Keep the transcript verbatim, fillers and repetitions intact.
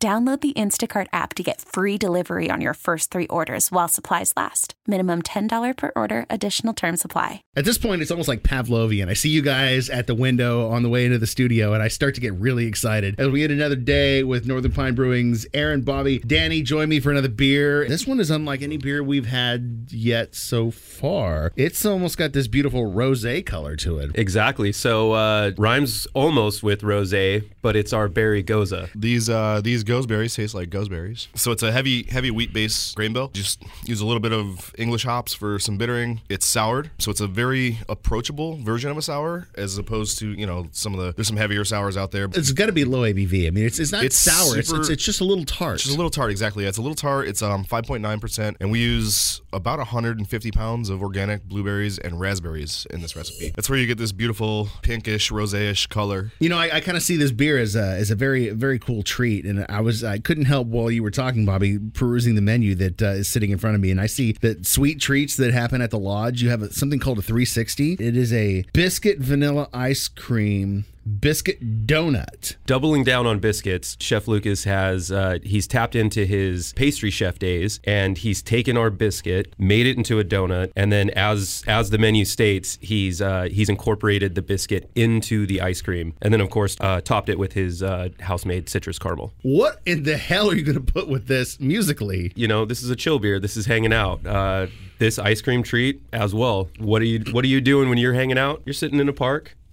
Download the Instacart app to get free delivery on your first three orders while supplies last. Minimum ten dollars per order. Additional terms apply. At this point, it's almost like Pavlovian. I see you guys at the window on the way into the studio, and I start to get really excited. As we hit another day with Northern Pine Brewing's Aaron, Bobby, Danny, join me for another beer. This one is unlike any beer we've had yet so far. It's almost got this beautiful rosé color to it. Exactly. So uh, rhymes almost with rosé, but it's our berry goza. These, uh, these Gose Berries taste like Gose Berries. So it's a heavy, heavy wheat-based grain bill. Just use a little bit of English hops for some bittering. It's soured, so it's a very approachable version of a sour, as opposed to, you know, some of the, there's some heavier sours out there. It's got to be low A B V. I mean, it's it's not it's sour. Super, it's, it's it's just a little tart. It's just a little tart, exactly. Yeah, it's a little tart. It's um five point nine percent, and we use about one hundred fifty pounds of organic blueberries and raspberries in this recipe. That's where you get this beautiful pinkish, rosé-ish color. You know, I, I kind of see this beer as a as a very, very cool treat, and I I was I couldn't help while you were talking, Bobby, perusing the menu that uh, is sitting in front of me, and I see that sweet treats that happen at the lodge. You have a, something called a three sixty. It is a biscuit vanilla ice cream biscuit donut. Doubling down on biscuits, Chef Lucas has, uh, he's tapped into his pastry chef days, and he's taken our biscuit, made it into a donut, and then as as the menu states, he's uh, he's incorporated the biscuit into the ice cream, and then of course uh, topped it with his uh, house-made citrus caramel. What in the hell are you going to put with this musically? You know, this is a chill beer. This is hanging out. Uh, this ice cream treat as well. What are you, what are you doing when you're hanging out? You're sitting in a park.